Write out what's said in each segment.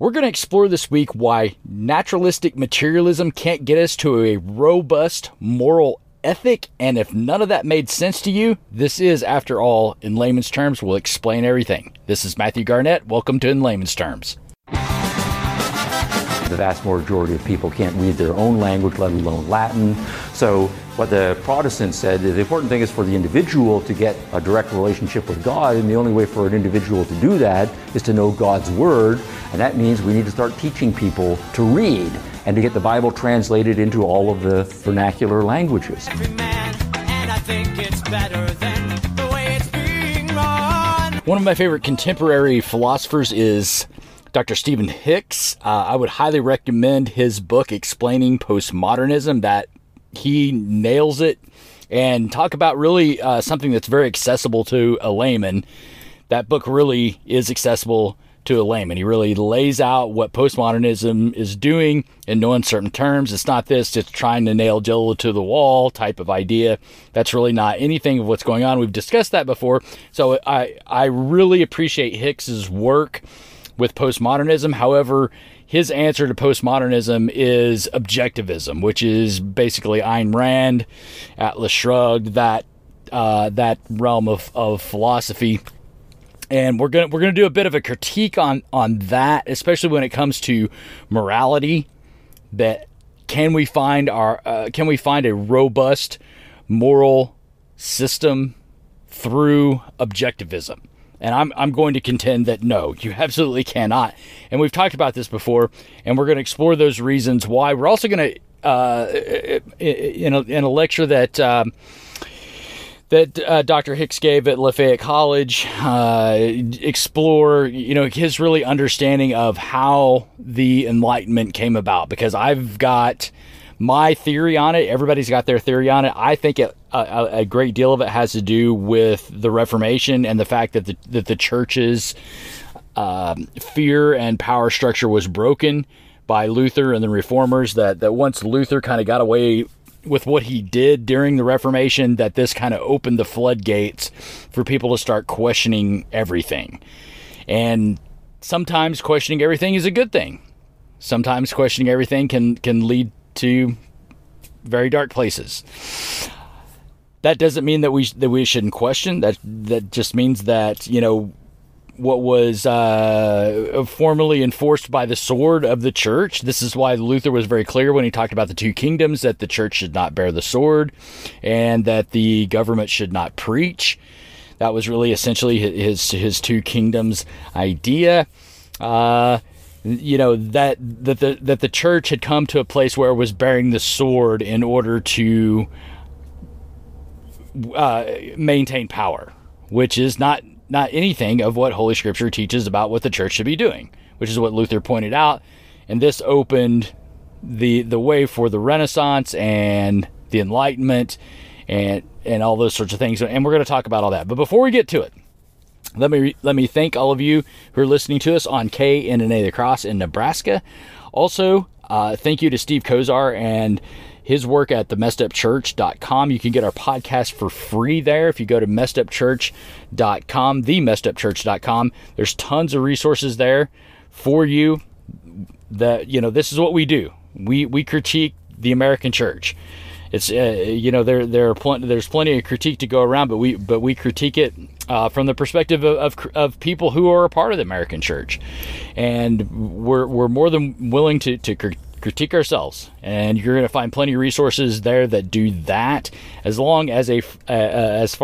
We're going to explore this week why naturalistic materialism can't get us to a robust moral ethic, and if none of that made sense to you, this is, after all, In Layman's Terms. We'll explain everything. This is Matthew Garnett. Welcome to In Layman's Terms. The vast majority of people can't read their own language, let alone Latin. So what the Protestants said, the important thing is for the individual to get a direct relationship with God, and the only way for an individual to do that is to know God's word, and that means we need to start teaching people to read and to get the Bible translated into all of the vernacular languages. Every man, and I think it's better than the way it's being run. One of my favorite contemporary philosophers is Dr. Stephen Hicks. I would highly recommend his book, Explaining Postmodernism. That he nails it and talk about really something that's very accessible to a layman. That book really is accessible to a layman. He really lays out what postmodernism is doing in no uncertain terms. It's not this, it's trying to nail Jello to the wall type of idea. That's really not anything of what's going on. We've discussed that before. So I really appreciate Hicks's work with postmodernism. However, his answer to postmodernism is objectivism, which is basically Ayn Rand, Atlas Shrugged, that realm of philosophy. And we're gonna do a bit of a critique on that, especially when it comes to morality. That can we find a robust moral system through objectivism? And I'm going to contend that no, you absolutely cannot. And we've talked about this before, and we're going to explore those reasons why. We're also going to, in a lecture that that Dr. Hicks gave at Lafayette College, explore, his really understanding of how the Enlightenment came about. Because I've got my theory on it. Everybody's got their theory on it. I think a great deal of it has to do with the Reformation and the fact that the church's fear and power structure was broken by Luther and the reformers, that once Luther kind of got away with what he did during the Reformation, that this kind of opened the floodgates for people to start questioning everything. And sometimes questioning everything is a good thing. Sometimes questioning everything can lead to very dark places. That doesn't mean that we shouldn't question. That just means that, what was formally enforced by the sword of the church. This is why Luther was very clear when he talked about the two kingdoms, that the church should not bear the sword and that the government should not preach. That was really essentially his two kingdoms idea. That the church had come to a place where it was bearing the sword in order to maintain power, which is not anything of what Holy Scripture teaches about what the church should be doing, which is what Luther pointed out. And this opened the way for the Renaissance and the Enlightenment and all those sorts of things. And we're going to talk about all that. But before we get to it, let me thank all of you who are listening to us on KNNA The Cross in Nebraska. Also, thank you to Steve Kozar and his work at TheMessedUpChurch.com. You can get our podcast for free there if you go to TheMessedUpChurch.com, TheMessedUpChurch.com. There's tons of resources there for you. This is what we do. We critique the American church. It's there's plenty of critique to go around, but we critique it from the perspective of people who are a part of the American church, and we're more than willing to critique ourselves. And you're going to find plenty of resources there that do that, as long as as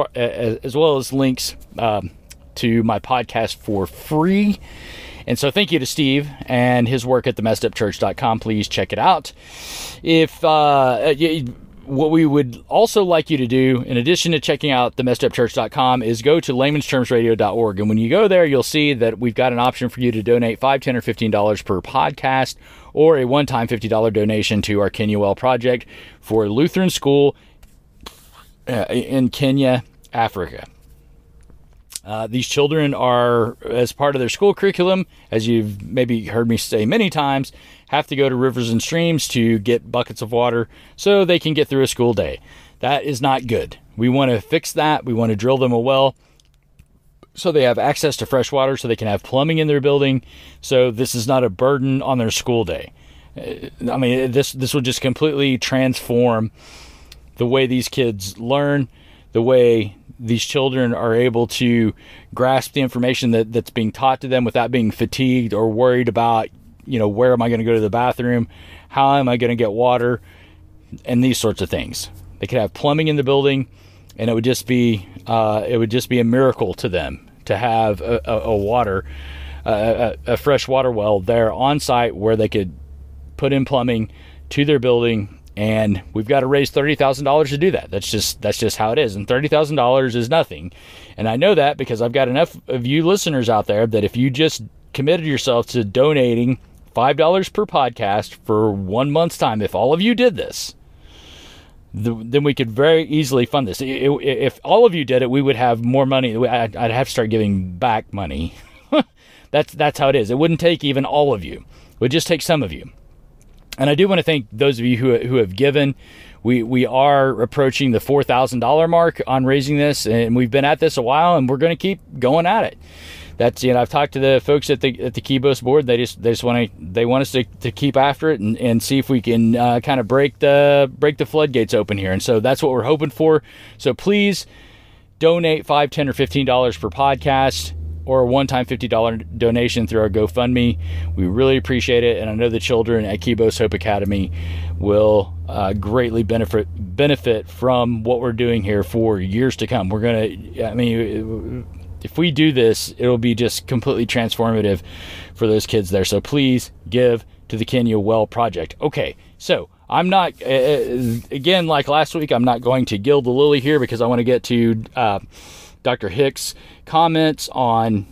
well as links to my podcast for free. And so thank you to Steve and his work at TheMessedUpChurch.com. Please check it out. What we would also like you to do, in addition to checking out TheMessedUpChurch.com, is go to laymanstermsradio.org. And when you go there, you'll see that we've got an option for you to donate $5, $10, or $15 per podcast, or a one-time $50 donation to our Kenya Well Project for a Lutheran school in Kenya, Africa. These children are, as part of their school curriculum, as you've maybe heard me say many times, have to go to rivers and streams to get buckets of water so they can get through a school day. That is not good. We want to fix that. We want to drill them a well so they have access to fresh water, so they can have plumbing in their building, so this is not a burden on their school day. I mean, this will just completely transform the way these kids learn, the way these children are able to grasp the information that's being taught to them without being fatigued or worried about, you know, where am I going to go to the bathroom? How am I going to get water? And these sorts of things. They could have plumbing in the building, and it would just be a miracle to them to have a fresh water well there on site where they could put in plumbing to their building. And we've got to raise $30,000 to do that. That's just how it is. And $30,000 is nothing. And I know that because I've got enough of you listeners out there that if you just committed yourself to donating $5 per podcast for 1 month's time, if all of you did this, then we could very easily fund this. If all of you did it, we would have more money. I'd have to start giving back money. That's how it is. It wouldn't take even all of you. It would just take some of you. And I do want to thank those of you who have given. We are approaching the $4,000 mark on raising this, and we've been at this a while, and we're going to keep going at it. That's, I've talked to the folks at the Kibos board. They want us to keep after it and see if we can kind of break the floodgates open here. And so that's what we're hoping for. So please donate $5, $10, or $15 per podcast, or a one-time $50 donation through our GoFundMe. We really appreciate it, and I know the children at Kibos Hope Academy will greatly benefit from what we're doing here for years to come. We're going to, if we do this, it'll be just completely transformative for those kids there. So please give to the Kenya Well Project. Okay, so I'm not, again, like last week, I'm not going to gild the lily here because I want to get to Dr. Hicks' comments on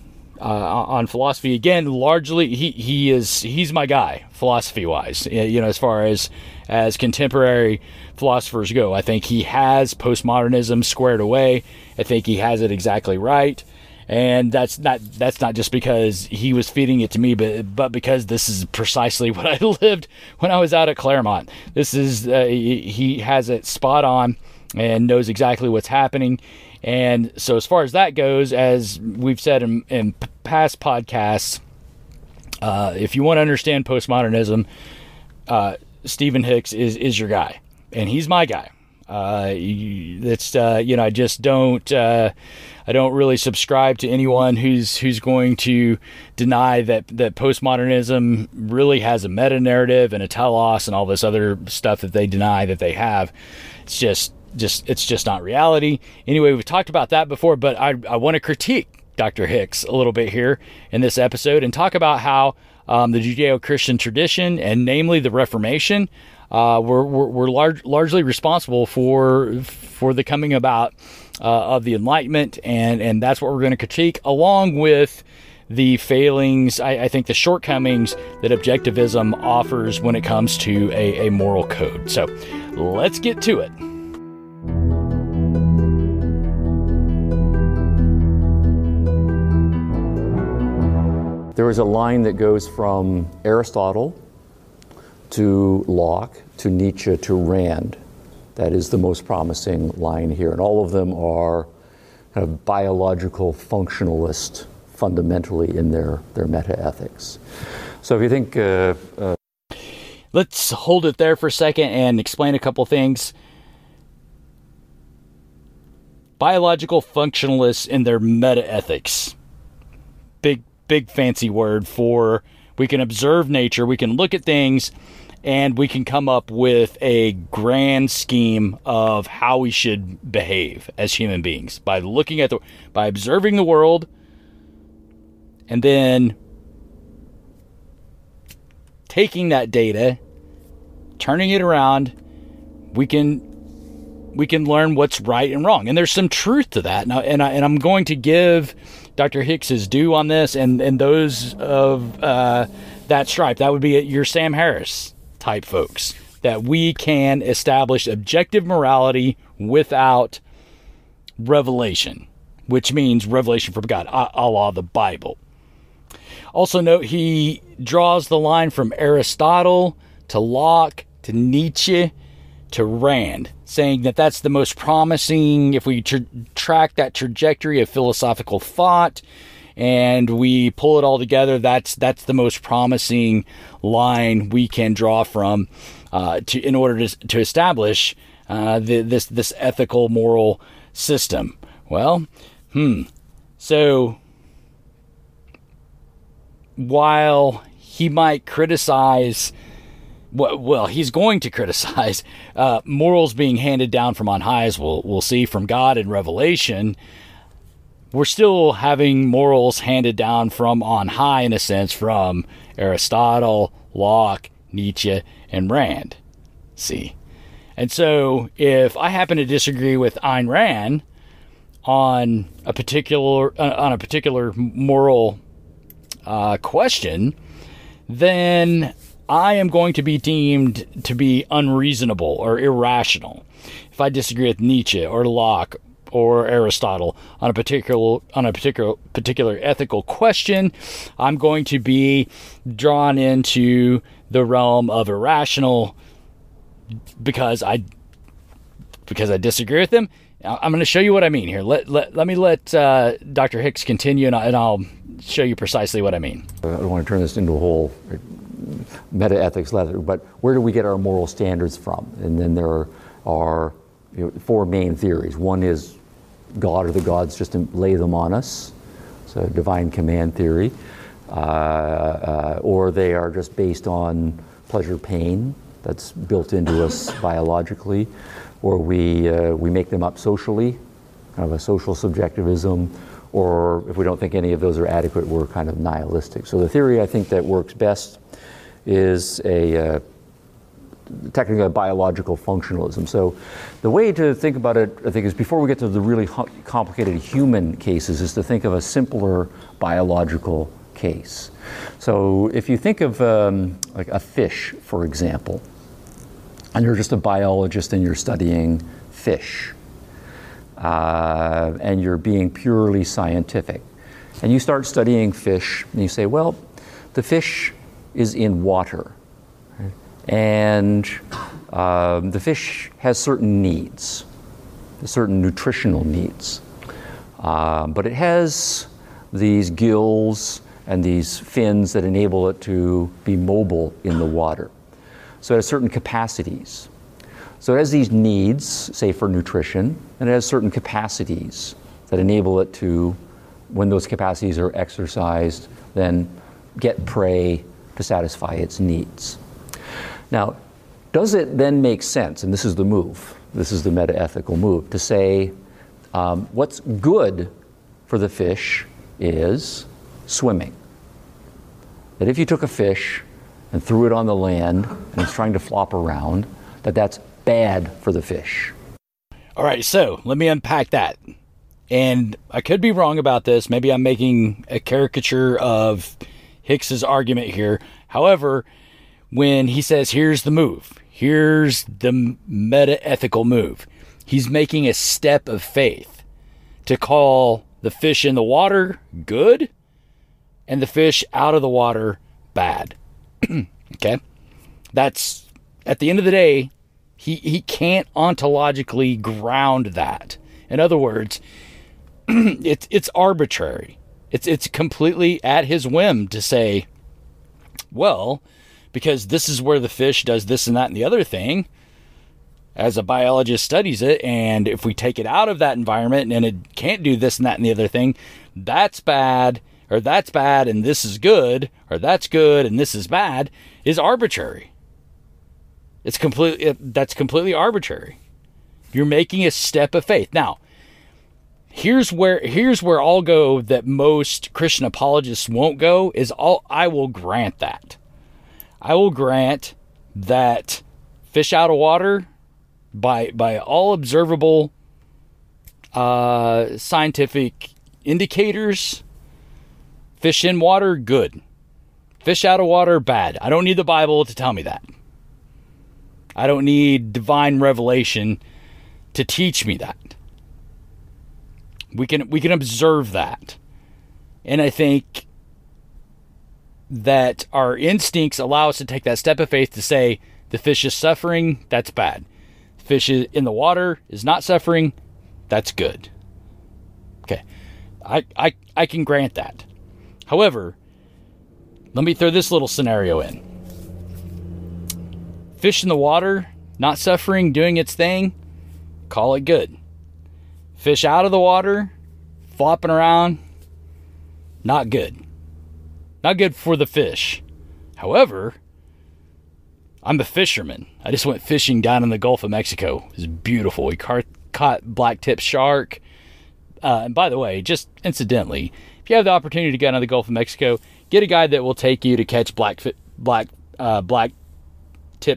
philosophy. Again, largely he's my guy philosophy wise. You know, as far as contemporary philosophers go, I think he has postmodernism squared away. I think he has it exactly right, and that's not just because he was feeding it to me, but because this is precisely what I lived when I was out at Claremont. This is he has it spot on and knows exactly what's happening. And so as far as that goes, as we've said in past podcasts, if you want to understand postmodernism, Stephen Hicks is your guy, and he's my guy. I just don't, I don't really subscribe to anyone who's going to deny that postmodernism really has a meta narrative and a telos and all this other stuff that they deny that they have. It's just it's just not reality. Anyway, we've talked about that before, but I want to critique Dr. Hicks a little bit here in this episode and talk about how the Judeo-Christian tradition, and namely the Reformation, were largely responsible for the coming about of the Enlightenment, and that's what we're going to critique, along with the failings, I think the shortcomings that objectivism offers when it comes to a moral code. So let's get to it. There is a line that goes from Aristotle to Locke to Nietzsche to Rand. That is the most promising line here. And all of them are kind of biological functionalist fundamentally in their meta-ethics. So if you think... Let's hold it there for a second and explain a couple things. Biological functionalists in their meta-ethics. Big fancy word for we can observe nature, we can look at things, and we can come up with a grand scheme of how we should behave as human beings by looking at by observing the world, and then taking that data, turning it around, we can learn what's right and wrong. And there's some truth to that. Now, and I'm going to give Dr. Hicks is due on this, and those of that stripe. That would be your Sam Harris type folks, that we can establish objective morality without revelation, which means revelation from God, a la the Bible. Also note, he draws the line from Aristotle to Locke to Nietzsche to Rand, saying that that's the most promising. If we track that trajectory of philosophical thought and we pull it all together, that's the most promising line we can draw from in order to establish this ethical moral system. Well, so while he might criticize, well, he's going to criticize morals being handed down from on high, as we'll see from God in Revelation. We're still having morals handed down from on high, in a sense, from Aristotle, Locke, Nietzsche, and Rand. See? And so if I happen to disagree with Ayn Rand on a particular moral question, then I am going to be deemed to be unreasonable or irrational if I disagree with Nietzsche or Locke or Aristotle on a particular ethical question. I'm going to be drawn into the realm of irrational because I disagree with them. I'm going to show you what I mean here. Let me let Dr. Hicks continue, and I'll show you precisely what I mean. I don't want to turn this into a whole meta-ethics letter, but where do we get our moral standards from? And then there are four main theories. One is God or the gods just lay them on us, so divine command theory, or they are just based on pleasure, pain, that's built into us biologically, or we make them up socially, kind of a social subjectivism, or if we don't think any of those are adequate, we're kind of nihilistic. So the theory I think that works best is technically a biological functionalism. So the way to think about it, I think, is before we get to the really complicated human cases, is to think of a simpler biological case. So if you think of like a fish, for example, and you're just a biologist and you're studying fish, and you're being purely scientific, and you start studying fish, and you say, well, the fish is in water, and the fish has certain needs, certain nutritional needs, but it has these gills and these fins that enable it to be mobile in the water. So it has certain capacities. So it has these needs, say for nutrition, and it has certain capacities that enable it to, when those capacities are exercised, then get prey to satisfy its needs. Now, does it then make sense, and this is the move, this is the meta-ethical move, to say what's good for the fish is swimming? That if you took a fish and threw it on the land and it's trying to flop around, that's bad for the fish. All right, so let me unpack that. And I could be wrong about this. Maybe I'm making a caricature of Hicks's argument here. However, when he says, here's the move, here's the meta-ethical move, he's making a step of faith to call the fish in the water good and the fish out of the water bad. Okay? That's, at the end of the day, he can't ontologically ground that. In other words, it's arbitrary. It's completely at his whim to say, well, because this is where the fish does this and that and the other thing, as a biologist studies it, and if we take it out of that environment and it can't do this and that and the other thing, that's bad, or that's bad and this is good, or that's good and this is bad, is arbitrary. That's completely arbitrary. You're making a step of faith. Now, here's where I'll go that most Christian apologists won't go, is I will grant that. I will grant that fish out of water, by all observable scientific indicators, fish in water, good. Fish out of water, bad. I don't need the Bible to tell me that. I don't need divine revelation to teach me that. We can observe that. And I think that our instincts allow us to take that step of faith to say, the fish is suffering, that's bad. fish in the water is not suffering, that's good. Okay, I can grant that. However, let me throw this little scenario in. Fish in the water, not suffering, doing its thing, call it good. Fish out of the water, flopping around, not good. Not good for the fish. However, I'm a fisherman. I just went fishing down in the Gulf of Mexico. It was beautiful. We caught blacktip shark. And by the way, just incidentally, if you have the opportunity to go down to the Gulf of Mexico, get a guy that will take you to catch blacktip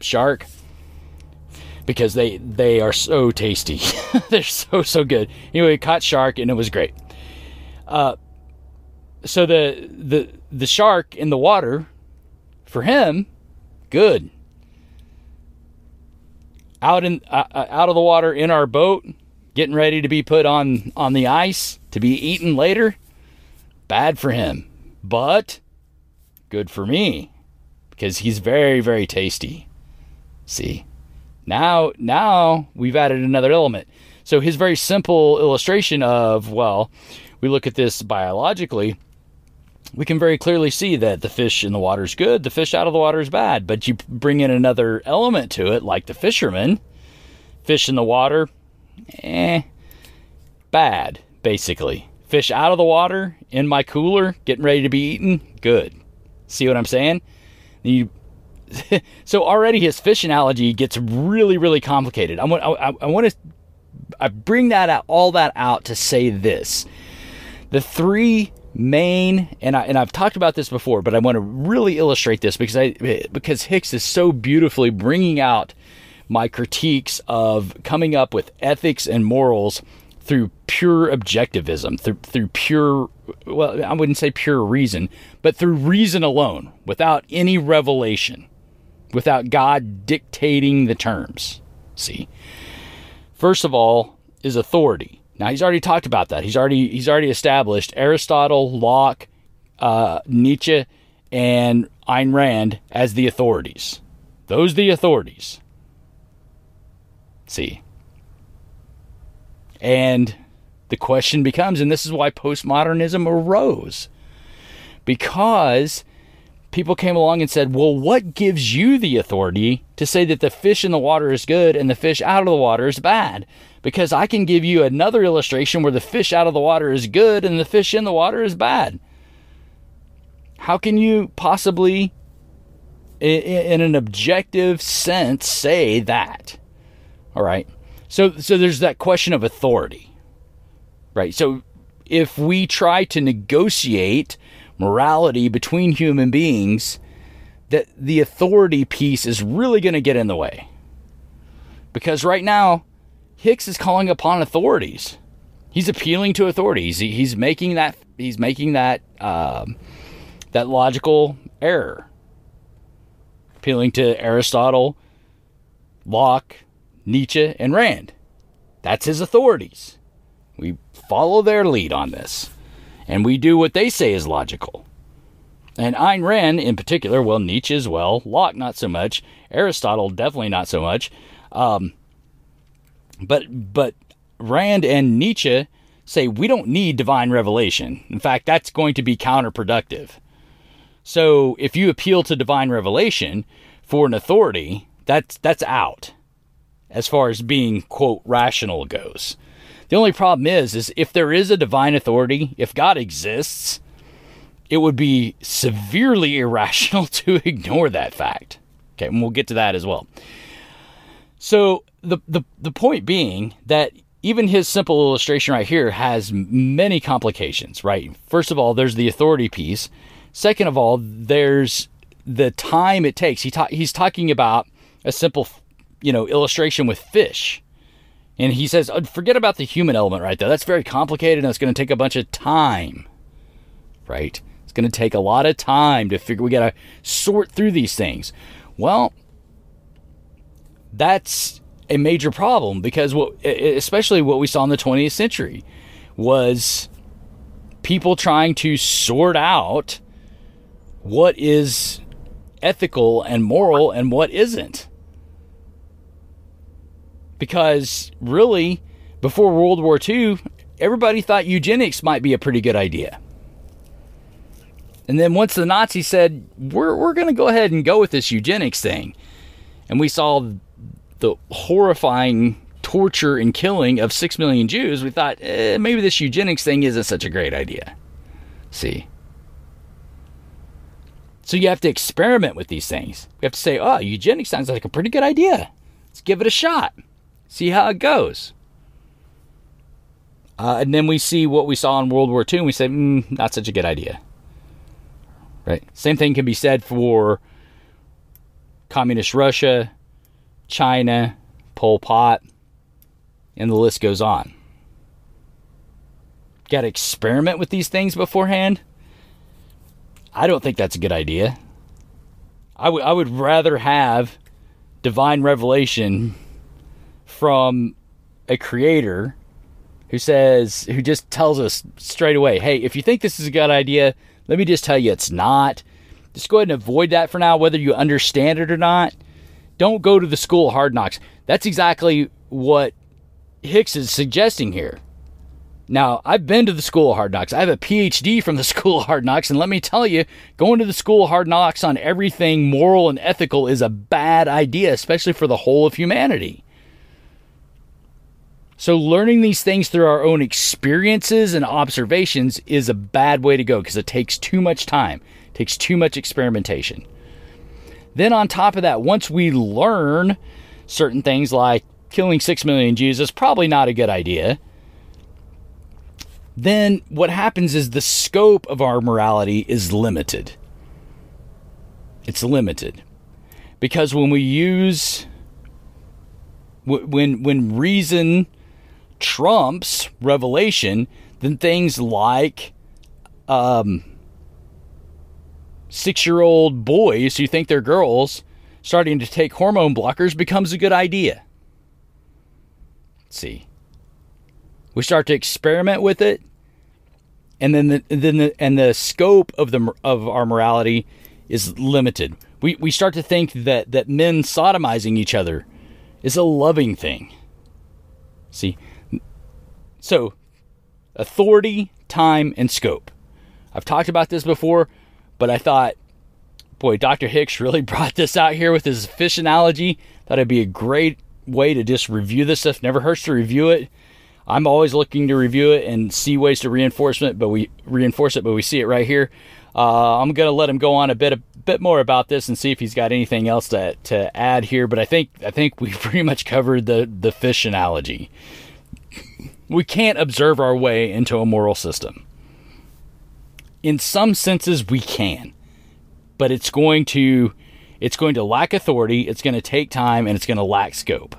shark, because they are so tasty. They're so good. Anyway, we caught shark and it was great. So the shark in the water, for him, good. Out of the water in our boat, getting ready to be put on the ice to be eaten later, bad for him, but good for me, because he's very, very tasty. See, now we've added another element. So his very simple illustration of, well, we look at this biologically, we can very clearly see that the fish in the water is good, the fish out of the water is bad, but you bring in another element to it, like the fisherman, fish in the water, bad, basically. Fish out of the water, in my cooler, getting ready to be eaten, good. See what I'm saying? So already his fish analogy gets really, really complicated. I bring that out, all that out to say this. The three main, and I've talked about this before, but I want to really illustrate this because Hicks is so beautifully bringing out my critiques of coming up with ethics and morals through pure objectivism, through pure, well, I wouldn't say pure reason, but through reason alone, without any revelation, without God dictating the terms. See, first of all is authority. Now, he's already talked about that. He's already established Aristotle, Locke, Nietzsche, and Ayn Rand as the authorities. Those are the authorities. See? And the question becomes, and this is why postmodernism arose, because people came along and said, well, what gives you the authority to say that the fish in the water is good and the fish out of the water is bad? Because I can give you another illustration where the fish out of the water is good and the fish in the water is bad. How can you possibly, in an objective sense, say that? All right. So there's that question of authority, right? So if we try to negotiate morality between human beings, that the authority piece is really going to get in the way. Because right now, Hicks is calling upon authorities. He's appealing to authorities. He's making that logical error. Appealing to Aristotle, Locke, Nietzsche, and Rand. That's his authorities. We follow their lead on this. And we do what they say is logical. And Ayn Rand in particular, well, Nietzsche as well, Locke not so much, Aristotle definitely not so much. But Rand and Nietzsche say we don't need divine revelation. In fact, that's going to be counterproductive. So if you appeal to divine revelation for an authority, that's out. As far as being, quote, rational goes. The only problem is if there is a divine authority, if God exists, it would be severely irrational to ignore that fact. Okay, and we'll get to that as well. So the point being that even his simple illustration right here has many complications, right? First of all, there's the authority piece. Second of all, there's the time it takes. He's talking about a simple illustration with fish. And he says, forget about the human element right there. That's very complicated and it's going to take a bunch of time, right? It's going to take a lot of time to figure, we got to sort through these things. Well, that's a major problem because especially what we saw in the 20th century was people trying to sort out what is ethical and moral and what isn't. because really, before World War II, everybody thought eugenics might be a pretty good idea. And then once the Nazis said, we're going to go ahead and go with this eugenics thing, and we saw the horrifying torture and killing of 6 million Jews, we thought, maybe this eugenics thing isn't such a great idea. See? So you have to experiment with these things. You have to say, oh, eugenics sounds like a pretty good idea. Let's give it a shot. See how it goes. And then we see what we saw in World War II, and we say, not such a good idea. Right? Same thing can be said for Communist Russia, China, Pol Pot, and the list goes on. Got to experiment with these things beforehand? I don't think that's a good idea. I would rather have divine revelation from a creator who just tells us straight away, hey, if you think this is a good idea, let me just tell you it's not. Just go ahead and avoid that for now, whether you understand it or not. Don't go to the school of hard knocks. That's exactly what Hicks is suggesting here. Now, I've been to the school of hard knocks. I have a PhD from the school of hard knocks, and let me tell you, going to the school of hard knocks on everything moral and ethical is a bad idea, especially for the whole of humanity. So learning these things through our own experiences and observations is a bad way to go because it takes too much time. It takes too much experimentation. Then on top of that, once we learn certain things like killing 6 million Jews is probably not a good idea, then what happens is the scope of our morality is limited. It's limited. Because when reason trumps revelation, then things like 6-year-old boys who think they're girls starting to take hormone blockers becomes a good idea. See, we start to experiment with it, and then the scope of our morality is limited. We start to think that men sodomizing each other is a loving thing. See, so authority, time, and scope. I've talked about this before, but I thought, boy, Dr. Hicks really brought this out here with his fish analogy. Thought it'd be a great way to just review this stuff. Never hurts to review it. I'm always looking to review it and see ways to reinforce it, but we see it right here. I'm going to let him go on a bit more about this and see if he's got anything else to add here. But I think we've pretty much covered the fish analogy. We can't observe our way into a moral system. In some senses, we can, but it's going to lack authority. It's going to take time, and it's going to lack scope.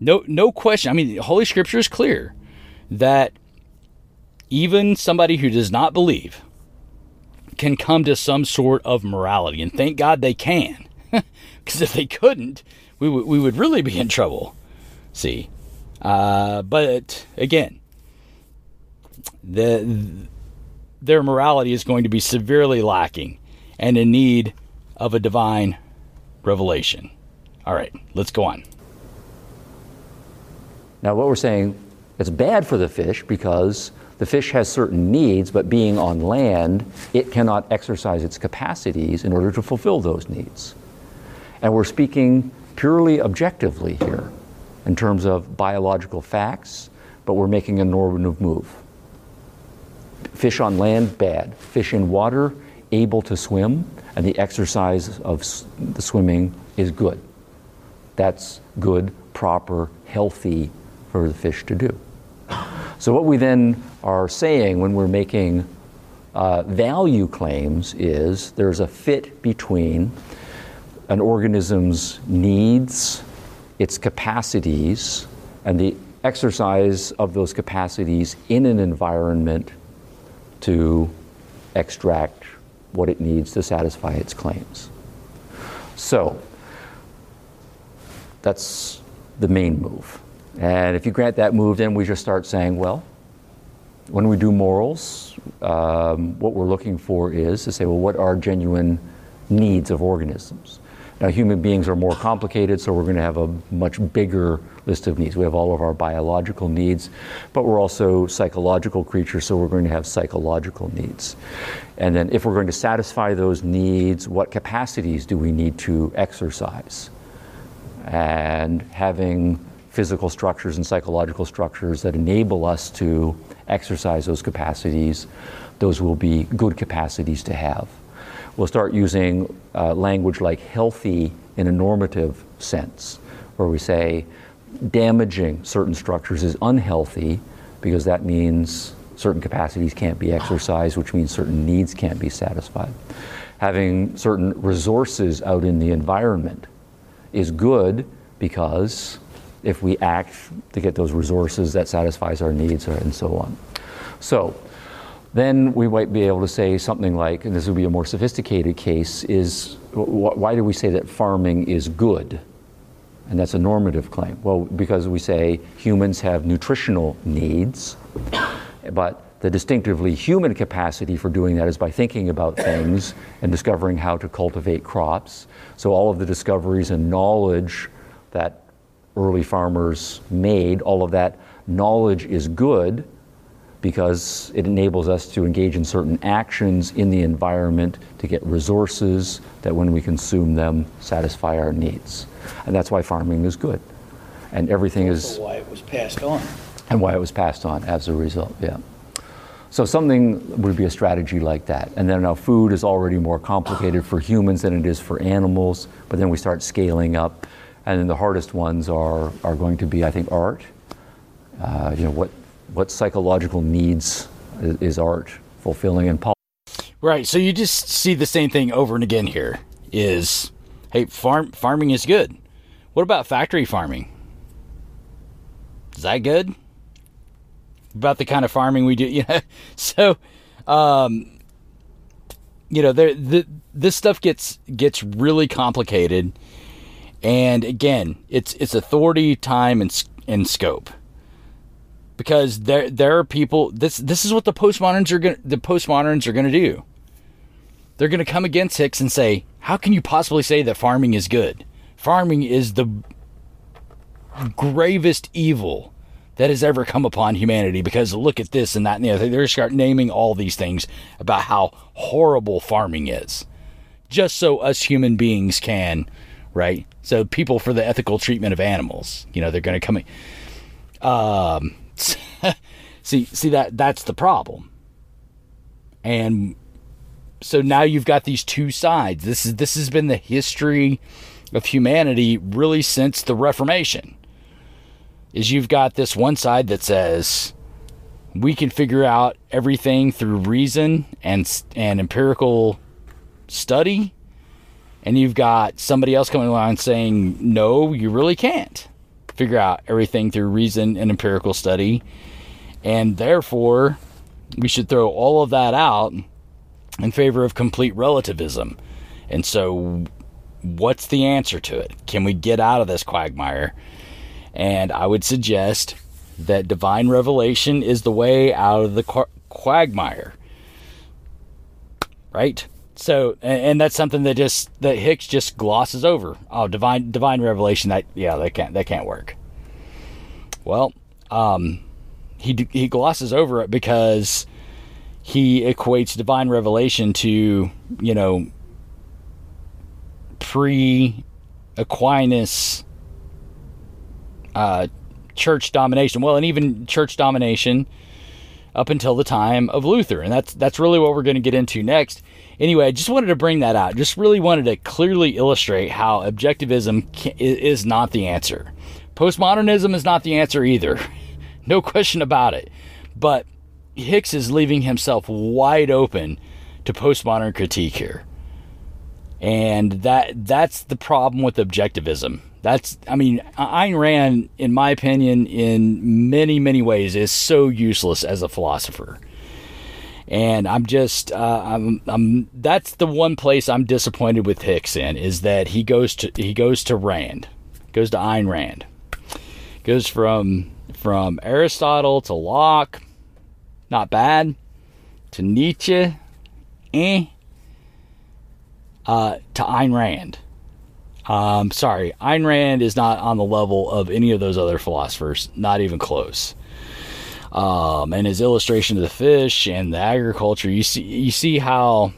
No question. I mean, Holy Scripture is clear that even somebody who does not believe can come to some sort of morality, and thank God they can, because if they couldn't, we would really be in trouble. See, but again, their morality is going to be severely lacking and in need of a divine revelation. All right, let's go on. Now, what we're saying, it's bad for the fish because the fish has certain needs, but being on land, it cannot exercise its capacities in order to fulfill those needs. And we're speaking purely objectively here in terms of biological facts, but we're making a normative move. Fish on land, bad. Fish in water, able to swim, and the exercise of the swimming is good. That's good, proper, healthy for the fish to do. So what we then are saying when we're making value claims is there's a fit between an organism's needs, its capacities, and the exercise of those capacities in an environment to extract what it needs to satisfy its claims. So that's the main move. And if you grant that move, then we just start saying, well, when we do morals, what we're looking for is to say, well, what are genuine needs of organisms? Now, human beings are more complicated, so we're going to have a much bigger list of needs. We have all of our biological needs, but we're also psychological creatures, so we're going to have psychological needs. And then if we're going to satisfy those needs, what capacities do we need to exercise? And having physical structures and psychological structures that enable us to exercise those capacities, those will be good capacities to have. We'll start using language like healthy in a normative sense, where we say damaging certain structures is unhealthy because that means certain capacities can't be exercised, which means certain needs can't be satisfied. Having certain resources out in the environment is good because if we act to get those resources, that satisfies our needs and so on. So then we might be able to say something like, and this would be a more sophisticated case, is why do we say that farming is good? And that's a normative claim. Well, because we say humans have nutritional needs, but the distinctively human capacity for doing that is by thinking about things and discovering how to cultivate crops. So all of the discoveries and knowledge that early farmers made, all of that knowledge is good because it enables us to engage in certain actions in the environment to get resources that when we consume them satisfy our needs. And that's why farming is good. And everything is why it was passed on. And why it was passed on as a result, yeah. So something would be a strategy like that. And then now food is already more complicated for humans than it is for animals, but then we start scaling up. And then the hardest ones are going to be, I think, art. What psychological needs is art fulfilling and Right. So you just see the same thing over and again here is, hey, farming is good. What about factory farming? Is that good? About the kind of farming we do, you know? So, this stuff gets really complicated. And again, it's authority, time, and scope, because there are people. This is what the postmoderns are gonna do. They're gonna come against Hicks and say, "How can you possibly say that farming is good? Farming is the gravest evil that has ever come upon humanity. Because look at this and that and the other." They're gonna start naming all these things about how horrible farming is, just so us human beings can. Right? So people for the ethical treatment of animals, they're going to come in. See that's the problem. And so now you've got these two sides. This has been the history of humanity really since the Reformation. Is you've got this one side that says we can figure out everything through reason and empirical study. And you've got somebody else coming along saying, no, you really can't figure out everything through reason and empirical study. And therefore, we should throw all of that out in favor of complete relativism. And so what's the answer to it? Can we get out of this quagmire? And I would suggest that divine revelation is the way out of the quagmire. Right? So, and that's something that Hicks just glosses over. Oh, divine revelation. That can't work. Well, he glosses over it because he equates divine revelation to pre-Aquinas church domination. Well, and even church domination up until the time of Luther, and that's really what we're going to get into next. Anyway, I just wanted to bring that out. Just really wanted to clearly illustrate how objectivism is not the answer. Postmodernism is not the answer either. No question about it. But Hicks is leaving himself wide open to postmodern critique here. And that's the problem with objectivism. Ayn Rand, in my opinion, in many, many ways is so useless as a philosopher. And that's the one place I'm disappointed with Hicks in, is that he goes to Ayn Rand, goes from Aristotle to Locke, not bad, to Nietzsche, to Ayn Rand. Sorry, Ayn Rand is not on the level of any of those other philosophers, not even close. And his illustration of the fish and the agriculture, you see how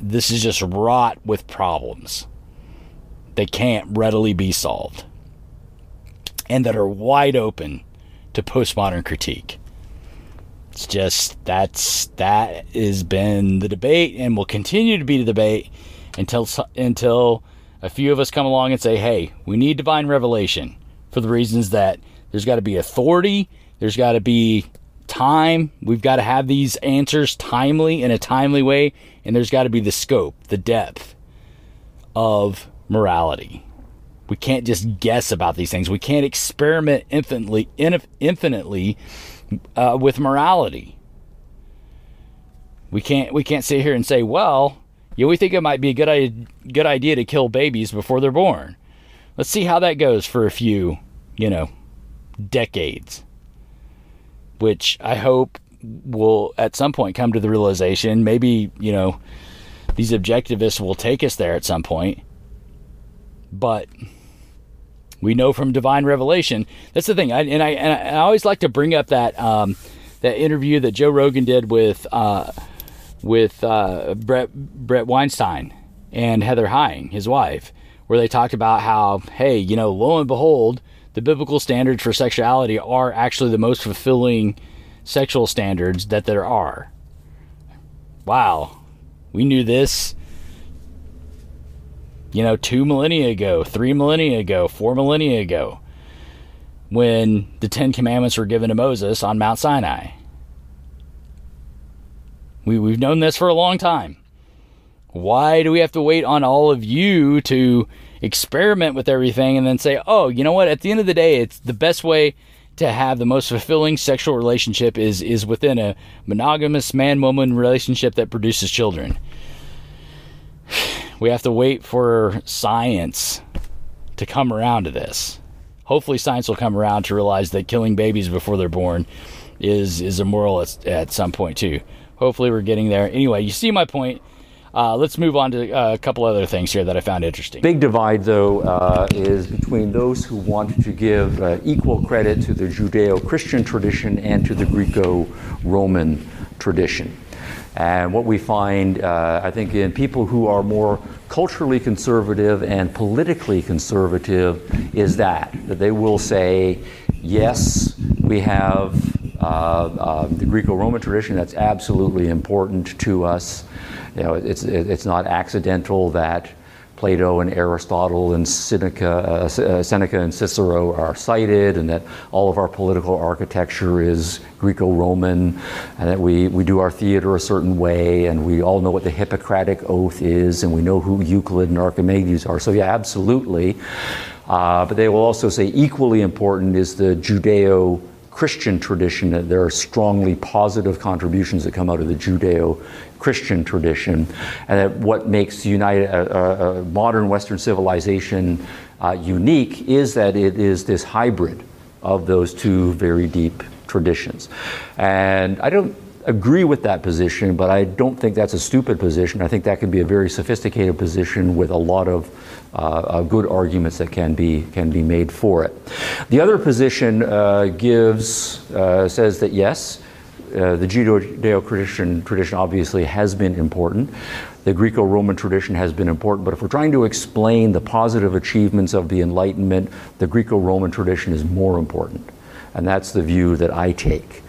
this is just wrought with problems. They can't readily be solved, and that are wide open to postmodern critique. It's just that has been the debate and will continue to be the debate until a few of us come along and say, hey, we need divine revelation for the reasons that there's got to be authority, there's got to be time, we've got to have these answers timely, in a timely way, and there's got to be the scope, the depth of morality. We can't just guess about these things. We can't experiment infinitely with morality. We can't sit here and say, well, yeah, we think it might be a good idea to kill babies before they're born. Let's see how that goes for a few, decades. Which I hope will at some point come to the realization, maybe, these objectivists will take us there at some point. But we know from divine revelation. That's the thing. I always like to bring up that that interview that Joe Rogan did with Brett Weinstein and Heather Heying, his wife, where they talked about how, hey, lo and behold, the biblical standards for sexuality are actually the most fulfilling sexual standards that there are. Wow, we knew this. 2 millennia ago, 3 millennia ago, 4 millennia ago, when the 10 commandments were given to Moses on Mount Sinai. We've known this for a long time. Why do we have to wait on all of you to experiment with everything and then say, oh, you know what? At the end of the day, it's the best way to have the most fulfilling sexual relationship is within a monogamous man-woman relationship that produces children. We have to wait for science to come around to this. Hopefully science will come around to realize that killing babies before they're born is immoral at some point too. Hopefully we're getting there. Anyway, you see my point. Let's move on to a couple other things here that I found interesting. Big divide, though, is between those who want to give equal credit to the Judeo-Christian tradition and to the Greco-Roman tradition. And what we find, I think, in people who are more culturally conservative and politically conservative is that they will say, yes, we have the Greco-Roman tradition. That's absolutely important to us. It's not accidental that Plato and Aristotle and Seneca and Cicero are cited, and that all of our political architecture is Greco-Roman, and that we do our theater a certain way, and we all know what the Hippocratic Oath is, and we know who Euclid and Archimedes are. So yeah, absolutely. But they will also say equally important is the Judeo-Christian tradition, that there are strongly positive contributions that come out of the Judeo-Christian tradition, and that what makes modern Western civilization unique is that it is this hybrid of those two very deep traditions. And I don't agree with that position, but I don't think that's a stupid position. I think that could be a very sophisticated position with a lot of good arguments that can be made for it. The other position says that yes, the Judeo-Christian tradition obviously has been important. The Greco-Roman tradition has been important, but if we're trying to explain the positive achievements of the Enlightenment, the Greco-Roman tradition is more important. And that's the view that I take.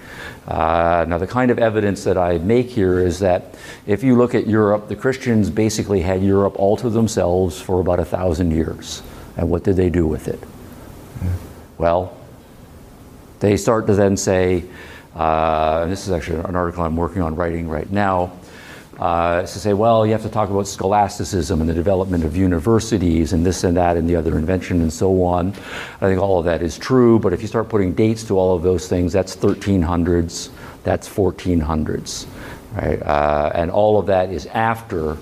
Now, the kind of evidence that I make here is that if you look at Europe, the Christians basically had Europe all to themselves for about 1,000 years. And what did they do with it? Well, they start to then say, and this is actually an article I'm working on writing right now, to say, well, you have to talk about scholasticism and the development of universities and this and that and the other invention and so on. I think all of that is true, but if you start putting dates to all of those things, that's 1300s, that's 1400s, right? And all of that is after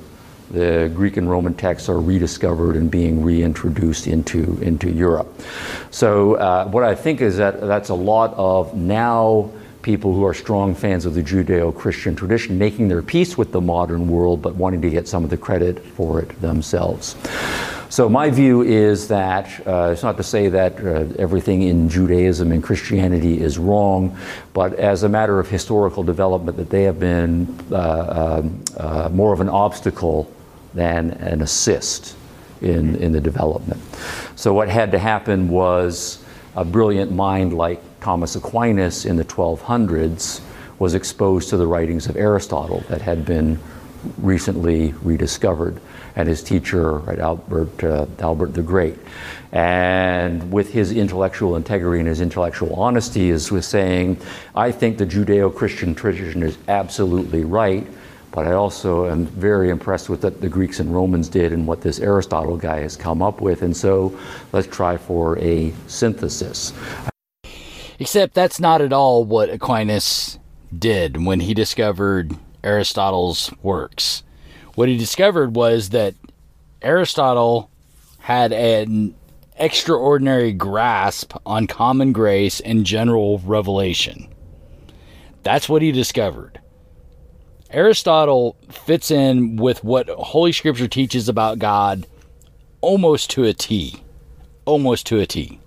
the Greek and Roman texts are rediscovered and being reintroduced into Europe. So what I think is that that's a lot of now people who are strong fans of the Judeo-Christian tradition making their peace with the modern world, but wanting to get some of the credit for it themselves. So my view is that, it's not to say that everything in Judaism and Christianity is wrong, but as a matter of historical development, that they have been more of an obstacle than an assist in the development. So what had to happen was a brilliant mind like Thomas Aquinas in the 1200s was exposed to the writings of Aristotle that had been recently rediscovered, and his teacher, right, Albert the Great. And with his intellectual integrity and his intellectual honesty was saying, I think the Judeo-Christian tradition is absolutely right, but I also am very impressed with what the Greeks and Romans did and what this Aristotle guy has come up with, and so let's try for a synthesis. Except that's not at all what Aquinas did when he discovered Aristotle's works. What he discovered was that Aristotle had an extraordinary grasp on common grace and general revelation. That's what he discovered. Aristotle fits in with what Holy Scripture teaches about God almost to a T. Almost to a T.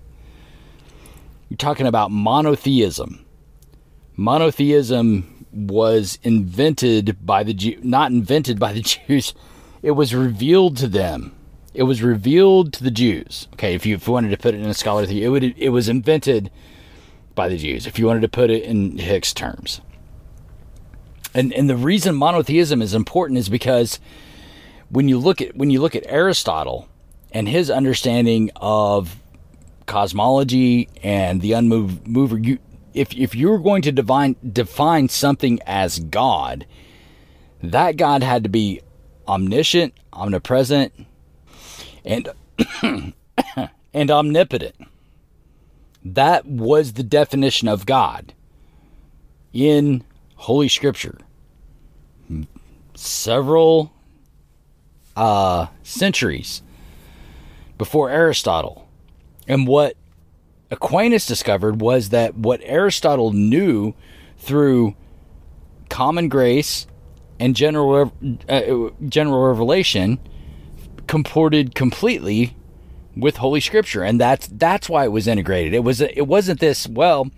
You're talking about monotheism. Monotheism was invented by the Jews, not invented by the Jews. It was revealed to them. It was revealed to the Jews. Okay, if you wanted to put it in a scholarly theory, it was invented by the Jews, if you wanted to put it in Hicks terms. And the reason monotheism is important is because when you look at Aristotle and his understanding of cosmology and the unmoved mover, If you were going to define something as God, that God had to be omniscient, omnipresent, and omnipotent. That was the definition of God in Holy Scripture. Several centuries before Aristotle. And what Aquinas discovered was that what Aristotle knew through common grace and general revelation comported completely with Holy Scripture, and that's why it was integrated. It wasn't this. Well,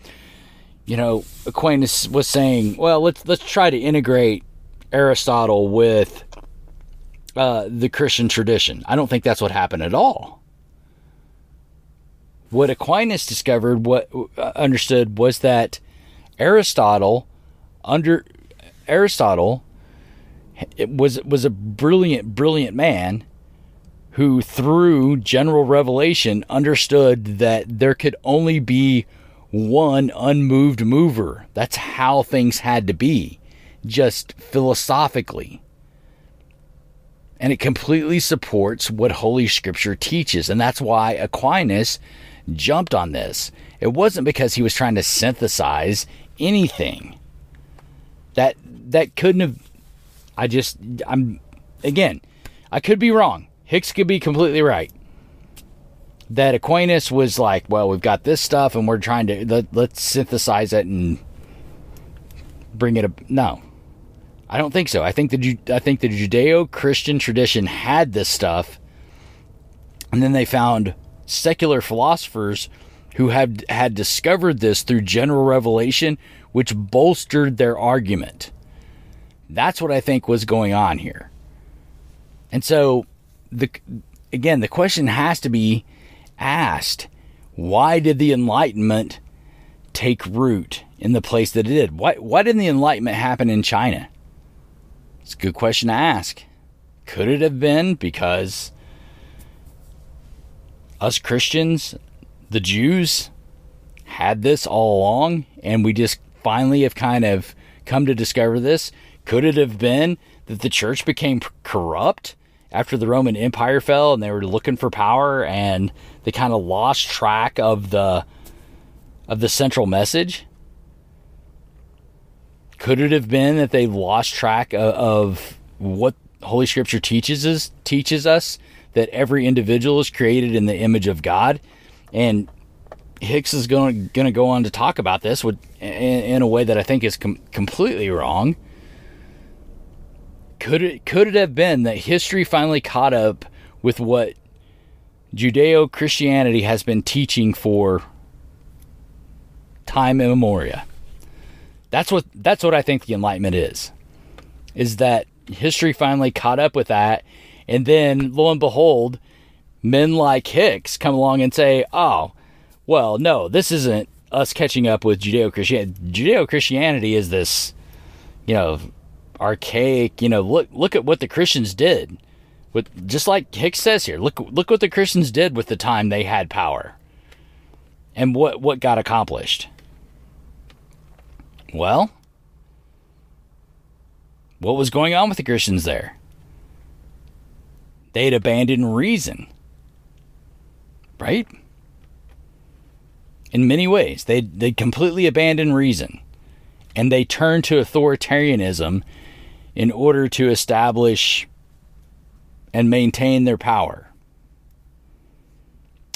you know, Aquinas was saying, well, let's try to integrate Aristotle with the Christian tradition. I don't think that's what happened at all. What Aquinas discovered, what understood, was that Aristotle was a brilliant man who, through general revelation, understood that there could only be one unmoved mover. That's how things had to be, just philosophically. And it completely supports what Holy Scripture teaches, and that's why Aquinas jumped on this. It wasn't because he was trying to synthesize anything. That couldn't have. I could be wrong. Hicks could be completely right. That Aquinas was like, well, we've got this stuff and we're trying to let's synthesize it and bring it up. No, I don't think so. I think the Judeo-Christian tradition had this stuff, and then they found secular philosophers who had discovered this through general revelation, which bolstered their argument. That's what I think was going on here. And so, the question has to be asked: why did the Enlightenment take root in the place that it did? Why didn't the Enlightenment happen in China? It's a good question to ask. Could it have been because us Christians, the Jews, had this all along, and we just finally have kind of come to discover this? Could it have been that the church became corrupt after the Roman Empire fell, and they were looking for power, and they kind of lost track of the central message? Could it have been that they lost track of what Holy Scripture teaches us? That every individual is created in the image of God. And Hicks is going to go on to talk about this in a way that I think is completely wrong. Could it have been that history finally caught up with what Judeo-Christianity has been teaching for time immemorial. That's what I think the Enlightenment is that history finally caught up with that. And then, lo and behold, men like Hicks come along and say, oh, well, no, this isn't us catching up with Judeo-Christianity. Judeo-Christianity is this, archaic, look at what the Christians did. With, just like Hicks says here, look what the Christians did with the time they had power. And what got accomplished? Well, what was going on with the Christians there? They'd abandoned reason, right? In many ways, they completely abandoned reason, and they turned to authoritarianism in order to establish and maintain their power.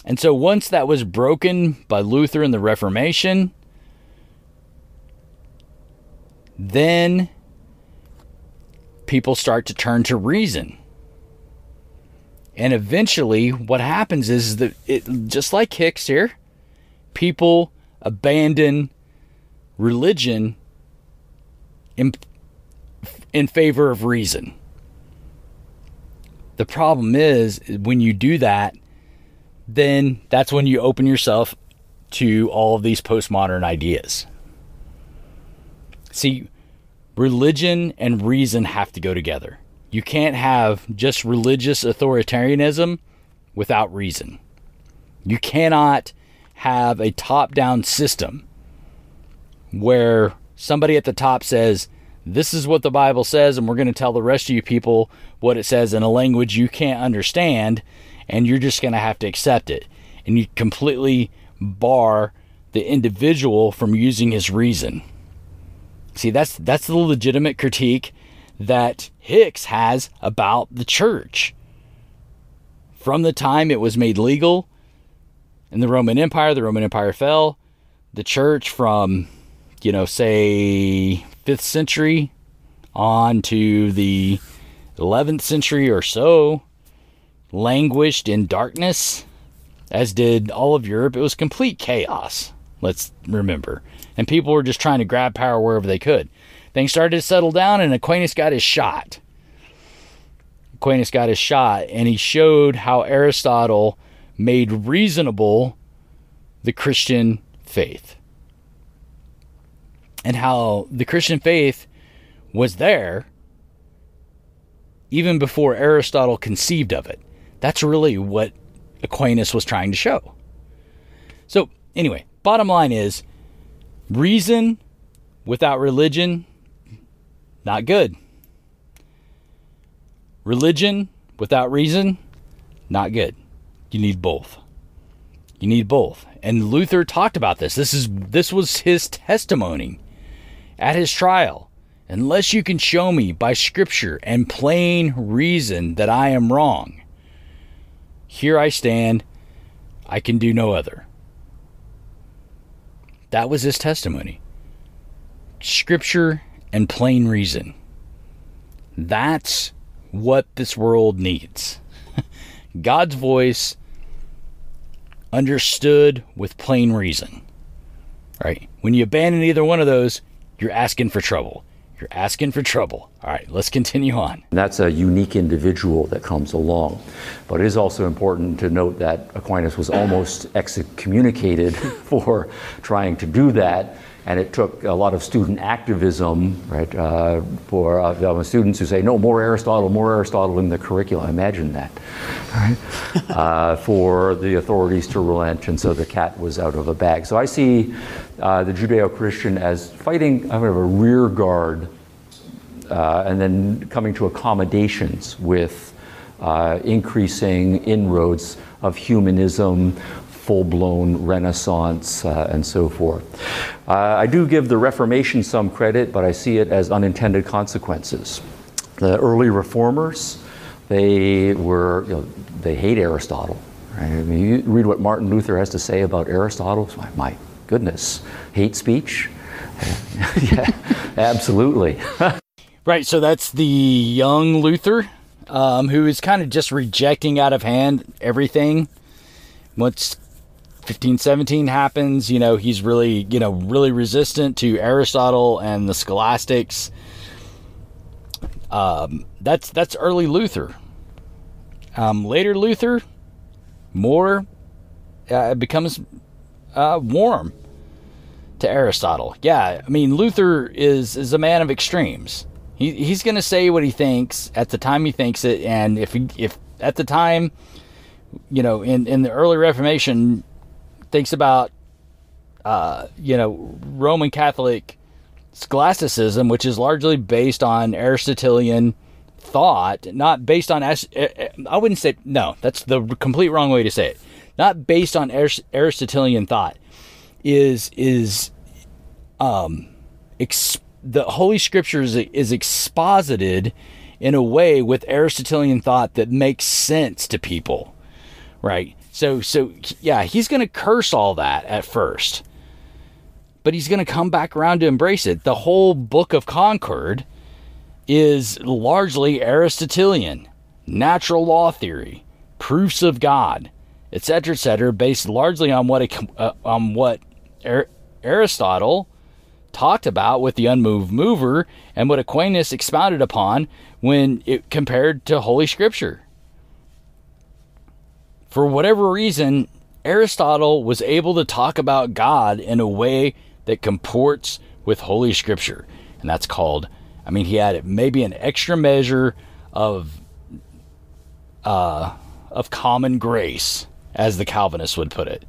And so once that was broken by Luther and the Reformation, then people start to turn to reason. And eventually what happens is that, just like Hicks here, people abandon religion in favor of reason. The problem is when you do that, then that's when you open yourself to all of these postmodern ideas. See, religion and reason have to go together. You can't have just religious authoritarianism without reason. You cannot have a top-down system where somebody at the top says, this is what the Bible says, and we're going to tell the rest of you people what it says in a language you can't understand, and you're just going to have to accept it. And you completely bar the individual from using his reason. See, that's the legitimate critique that Hicks has about the church. From the time it was made legal in the Roman Empire fell. The church from, say 5th century on to the 11th century or so languished in darkness, as did all of Europe. It was complete chaos, let's remember. And people were just trying to grab power wherever they could. Things started to settle down, and Aquinas got his shot. And he showed how Aristotle made reasonable the Christian faith. And how the Christian faith was there even before Aristotle conceived of it. That's really what Aquinas was trying to show. So, anyway, bottom line is, reason without religion, not good. Religion without reason, not good. You need both. And Luther talked about this. This was his testimony at his trial. Unless you can show me by scripture and plain reason that I am wrong, here I stand, I can do no other. That was his testimony. Scripture and plain reason. That's what this world needs. God's voice understood with plain reason. Right? When you abandon either one of those, you're asking for trouble. All right, let's continue on. That's a unique individual that comes along. But it is also important to note that Aquinas was almost excommunicated for trying to do that. And it took a lot of student activism, right, for students who say, no, more Aristotle in the curricula. Imagine that, right? For the authorities to relent, and so the cat was out of the bag. So I see the Judeo-Christian as fighting kind of a rear guard and then coming to accommodations with increasing inroads of humanism, full-blown Renaissance, and so forth. I do give the Reformation some credit, but I see it as unintended consequences. The early reformers, they hate Aristotle. Right? I mean, you read what Martin Luther has to say about Aristotle, my goodness, hate speech? Yeah, absolutely. Right, so that's the young Luther, who is kind of just rejecting out of hand everything once 1517 happens, you know, he's really, you know, really resistant to Aristotle and the scholastics. That's early Luther. Later Luther, more becomes warm to Aristotle. Yeah, I mean, Luther is a man of extremes. He's going to say what he thinks at the time he thinks it, and if at the time, you know, in the early Reformation, thinks about you know, Roman Catholic scholasticism, which is largely based on Aristotelian thought, not based on, I wouldn't say, no, that's the complete wrong way to say it. Not based on Aristotelian thought, the Holy Scriptures is exposited in a way with Aristotelian thought that makes sense to people, right? So yeah, he's going to curse all that at first, but he's going to come back around to embrace it. The whole Book of Concord is largely Aristotelian, natural law theory, proofs of God, etc., etc., based largely on what Aristotle talked about with the unmoved mover and what Aquinas expounded upon when it compared to Holy Scripture. For whatever reason, Aristotle was able to talk about God in a way that comports with Holy Scripture. And that's called, I mean, he had maybe an extra measure of common grace, as the Calvinists would put it,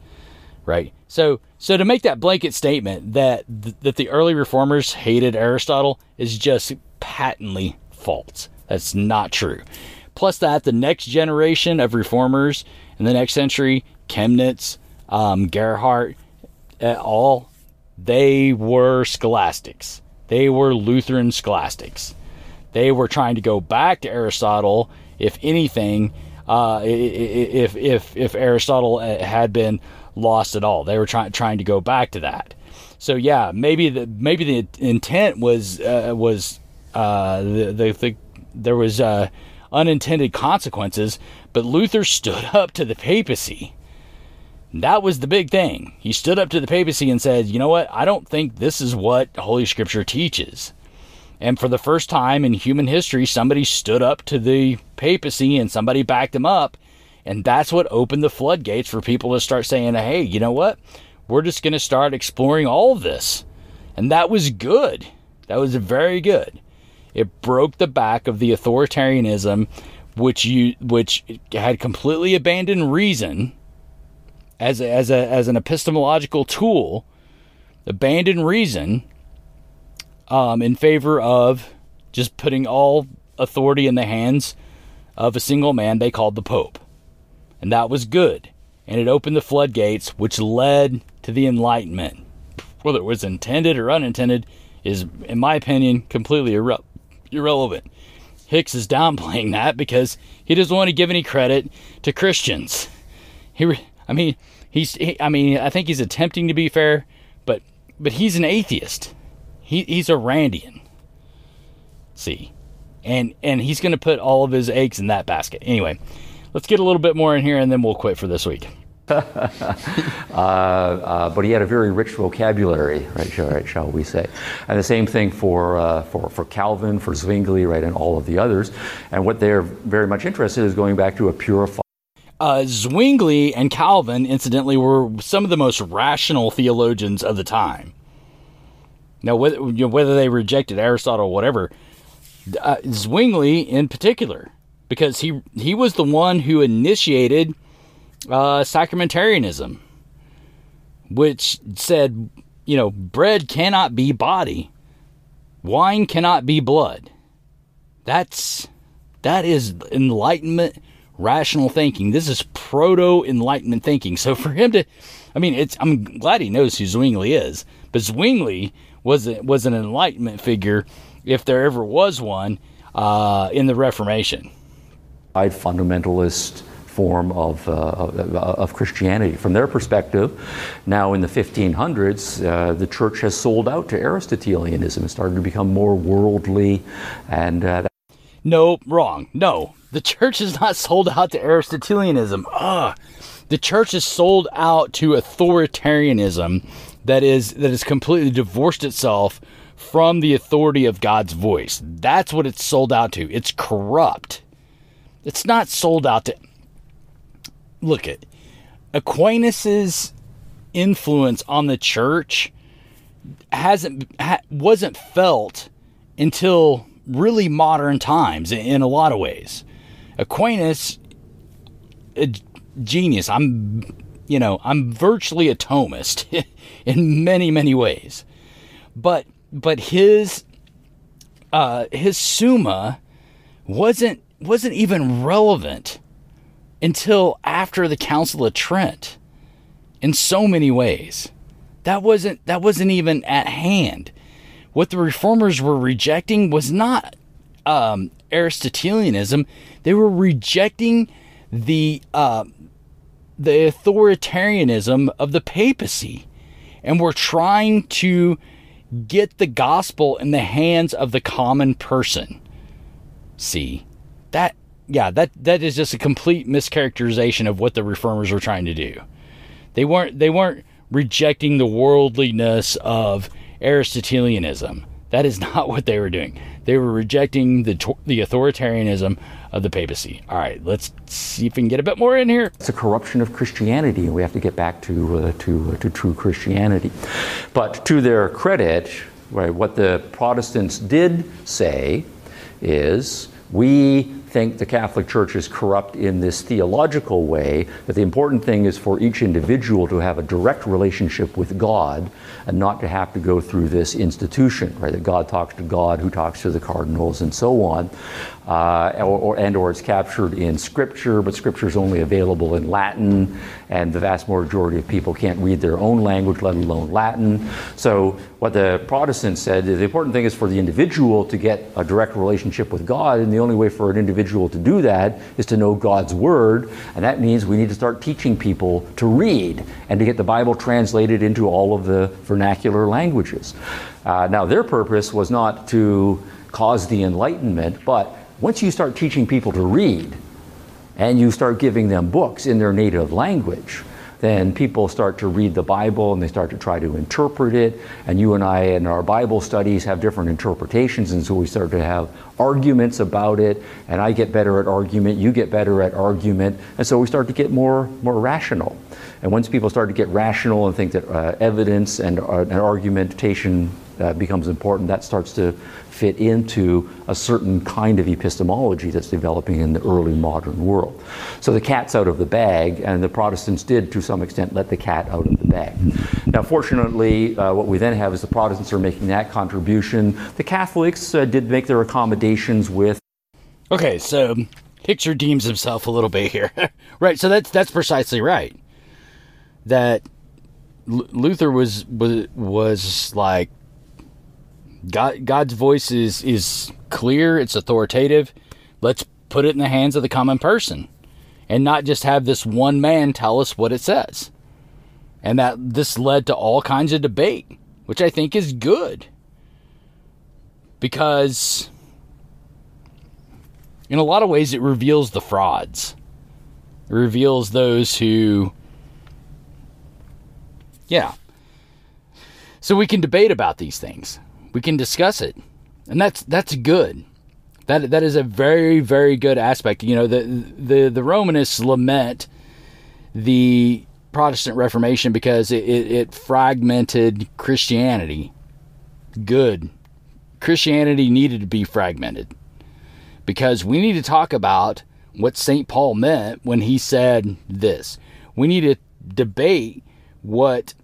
right? So to make that blanket statement that the early reformers hated Aristotle is just patently false. That's not true. Plus that, the next generation of reformers in the next century, Chemnitz, Gerhardt, all, they were scholastics. They were Lutheran scholastics. They were trying to go back to Aristotle, if anything, if Aristotle had been lost at all. They were trying to go back to that. So yeah, maybe the intent was there was unintended consequences, but Luther stood up to the papacy. That was the big thing. He stood up to the papacy and said, you know what, I don't think this is what Holy Scripture teaches. And for the first time in human history, somebody stood up to the papacy and somebody backed him up. And that's what opened the floodgates for people to start saying, hey, you know what? We're just going to start exploring all of this. And that was good. That was very good. It broke the back of the authoritarianism, which had completely abandoned reason as an epistemological tool, abandoned reason in favor of just putting all authority in the hands of a single man they called the Pope. And that was good. And it opened the floodgates, which led to the Enlightenment. Whether it was intended or unintended is, in my opinion, completely irrelevant. Hicks is downplaying that because he doesn't want to give any credit to Christians. I think he's attempting to be fair, but he's an atheist. He's a Randian. See, and he's going to put all of his eggs in that basket. Anyway, let's get a little bit more in here, and then we'll quit for this week. But he had a very rich vocabulary, right? Shall we say? And the same thing for Calvin, for Zwingli, right, and all of the others. And what they're very much interested in is going back to a purified. Zwingli and Calvin, incidentally, were some of the most rational theologians of the time. Now, whether they rejected Aristotle or whatever, Zwingli in particular. Because he was the one who initiated sacramentarianism, which said, you know, bread cannot be body, wine cannot be blood. That is Enlightenment rational thinking. This is proto-Enlightenment thinking. So for him to, I'm glad he knows who Zwingli is, but Zwingli was an Enlightenment figure, if there ever was one, in the Reformation. Fundamentalist form of Christianity. From their perspective, now in the 1500s, the church has sold out to Aristotelianism and started to become more worldly. And No, wrong. No, the church is not sold out to Aristotelianism. The church is sold out to authoritarianism that is completely divorced itself from the authority of God's voice. That's what it's sold out to. It's corrupt. It's not sold out to... Look at Aquinas's influence on the church wasn't felt until really modern times in a lot of ways. Aquinas, a genius. I'm virtually a Thomist in many, many ways. But his Summa wasn't even relevant until after the Council of Trent in so many ways. That wasn't even at hand. What the reformers were rejecting was not Aristotelianism. They were rejecting the authoritarianism of the papacy, and were trying to get the gospel in the hands of the common person. See, that is just a complete mischaracterization of what the reformers were trying to do. They weren't rejecting the worldliness of Aristotelianism. That is not what they were doing. They were rejecting the authoritarianism of the papacy. All right, let's see if we can get a bit more in here. It's a corruption of Christianity, and we have to get back to true Christianity. But to their credit, right, what the Protestants did say is, we think the Catholic Church is corrupt in this theological way, that the important thing is for each individual to have a direct relationship with God and not to have to go through this institution, right? That God talks to God, who talks to the cardinals, and so on. Or it's captured in Scripture, but Scripture is only available in Latin, and the vast majority of people can't read their own language, let alone Latin. So what the Protestants said is the important thing is for the individual to get a direct relationship with God, and the only way for an individual to do that is to know God's Word, and that means we need to start teaching people to read and to get the Bible translated into all of the vernacular languages. Now, their purpose was not to cause the Enlightenment, but once you start teaching people to read and you start giving them books in their native language, then people start to read the Bible and they start to try to interpret it. And you and I in our Bible studies have different interpretations, and so we start to have arguments about it, and I get better at argument, you get better at argument, and so we start to get more rational. And once people start to get rational and think that evidence and argumentation becomes important, that starts to fit into a certain kind of epistemology that's developing in the early modern world. So the cat's out of the bag, and the Protestants did, to some extent, let the cat out of the bag. Now, fortunately, what we then have is the Protestants are making that contribution. The Catholics did make their accommodations with... Okay, so Hicks redeems himself a little bit here. Right, so that's precisely right. That Luther was like, God's voice is clear, it's authoritative. Let's put it in the hands of the common person and not just have this one man tell us what it says. And that this led to all kinds of debate, which I think is good, because in a lot of ways it reveals the frauds. It reveals those who... Yeah. So we can debate about these things. We can discuss it, and that's good. That is a very, very good aspect. You know, the Romanists lament the Protestant Reformation because it fragmented Christianity. Good. Christianity needed to be fragmented, because we need to talk about what St. Paul meant when he said this. We need to debate what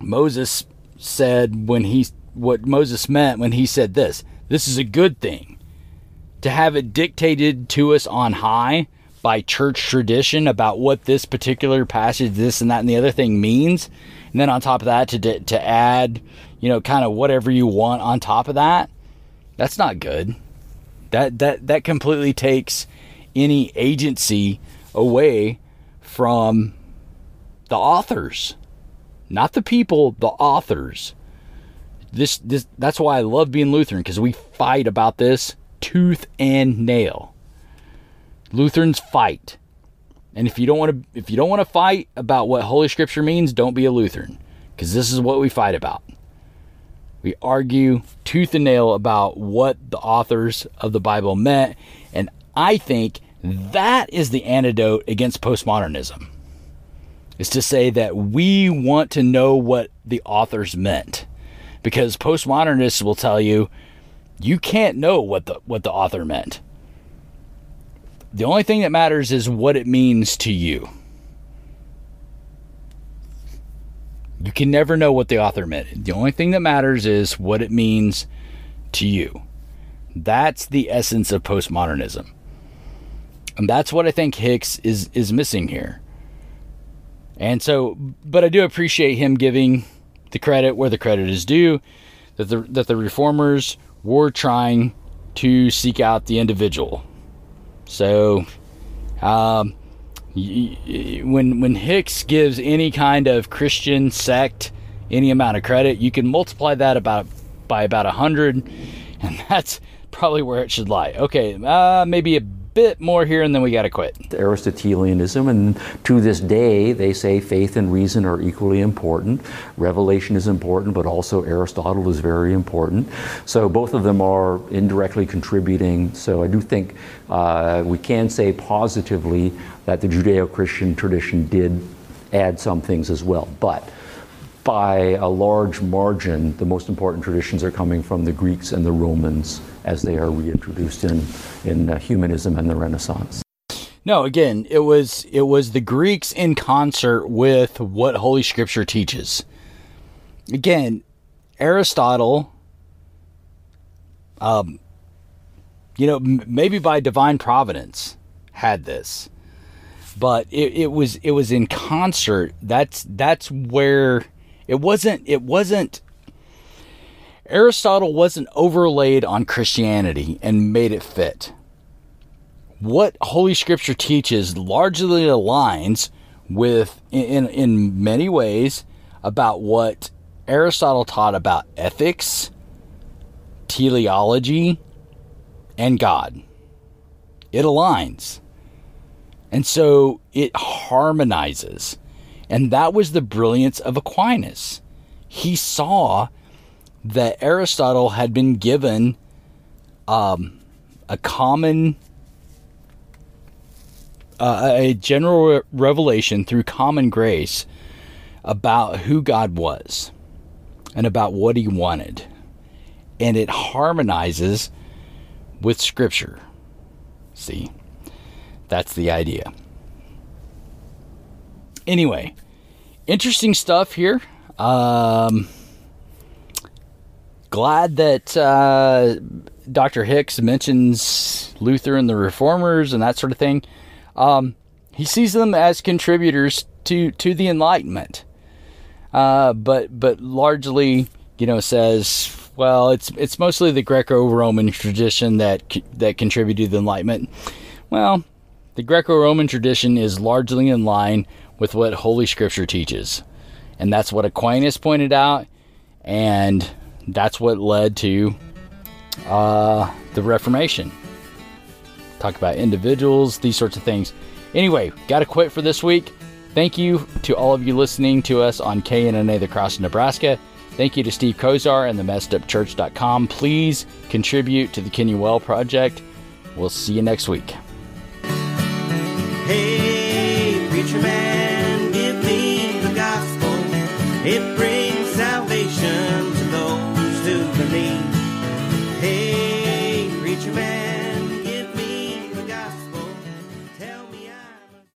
Moses said what Moses meant when he said this. This is a good thing. To have it dictated to us on high by church tradition about what this particular passage, this and that and the other thing means, and then on top of that to add, you know, kind of whatever you want on top of that, that's not good. That completely takes any agency away from the authors. Not the people, the authors. That's why I love being Lutheran, because we fight about this tooth and nail. Lutherans fight. And if you don't want to fight about what Holy Scripture means, don't be a Lutheran, because this is what we fight about. We argue tooth and nail about what the authors of the Bible meant, and I think that is the antidote against postmodernism. Is to say that we want to know what the authors meant, because postmodernists will tell you you can't know what the author meant. The only thing that matters is what it means to you. You can never know what the author meant. The only thing that matters is what it means to you. That's the essence of postmodernism. And that's what I think Hicks is missing here. And so, but I do appreciate him giving the credit where the credit is due, that the reformers were trying to seek out the individual. So, when Hicks gives any kind of Christian sect any amount of credit, you can multiply that by about 100, and that's probably where it should lie. Okay, maybe a bit more here, and then we got to quit. Aristotelianism, and to this day, they say faith and reason are equally important. Revelation is important, but also Aristotle is very important. So both of them are indirectly contributing. So I do think we can say positively that the Judeo-Christian tradition did add some things as well. But by a large margin, the most important traditions are coming from the Greeks and the Romans as they are reintroduced in humanism and the Renaissance. No, again, it was the Greeks in concert with what Holy Scripture teaches. Again, Aristotle, maybe by divine providence, had this, but it was in concert. That's where. It wasn't, Aristotle wasn't overlaid on Christianity and made it fit. What Holy Scripture teaches largely aligns with, in many ways, about what Aristotle taught about ethics, teleology, and God. It aligns. And so it harmonizes. And that was the brilliance of Aquinas. He saw that Aristotle had been given a general revelation through common grace about who God was and about what he wanted. And it harmonizes with Scripture. See, that's the idea. Anyway, interesting stuff here. Glad that Dr. Hicks mentions Luther and the Reformers and that sort of thing. He sees them as contributors to the Enlightenment, but largely, says, well, it's mostly the Greco-Roman tradition that contributed to the Enlightenment. Well, the Greco-Roman tradition is largely in line with what Holy Scripture teaches. And that's what Aquinas pointed out, and that's what led to the Reformation. Talk about individuals, these sorts of things. Anyway, got to quit for this week. Thank you to all of you listening to us on KNNA, The Cross in Nebraska. Thank you to Steve Kozar and TheMessedUpChurch.com. Please contribute to the Kenya Well Project. We'll see you next week. Hey, preacher man.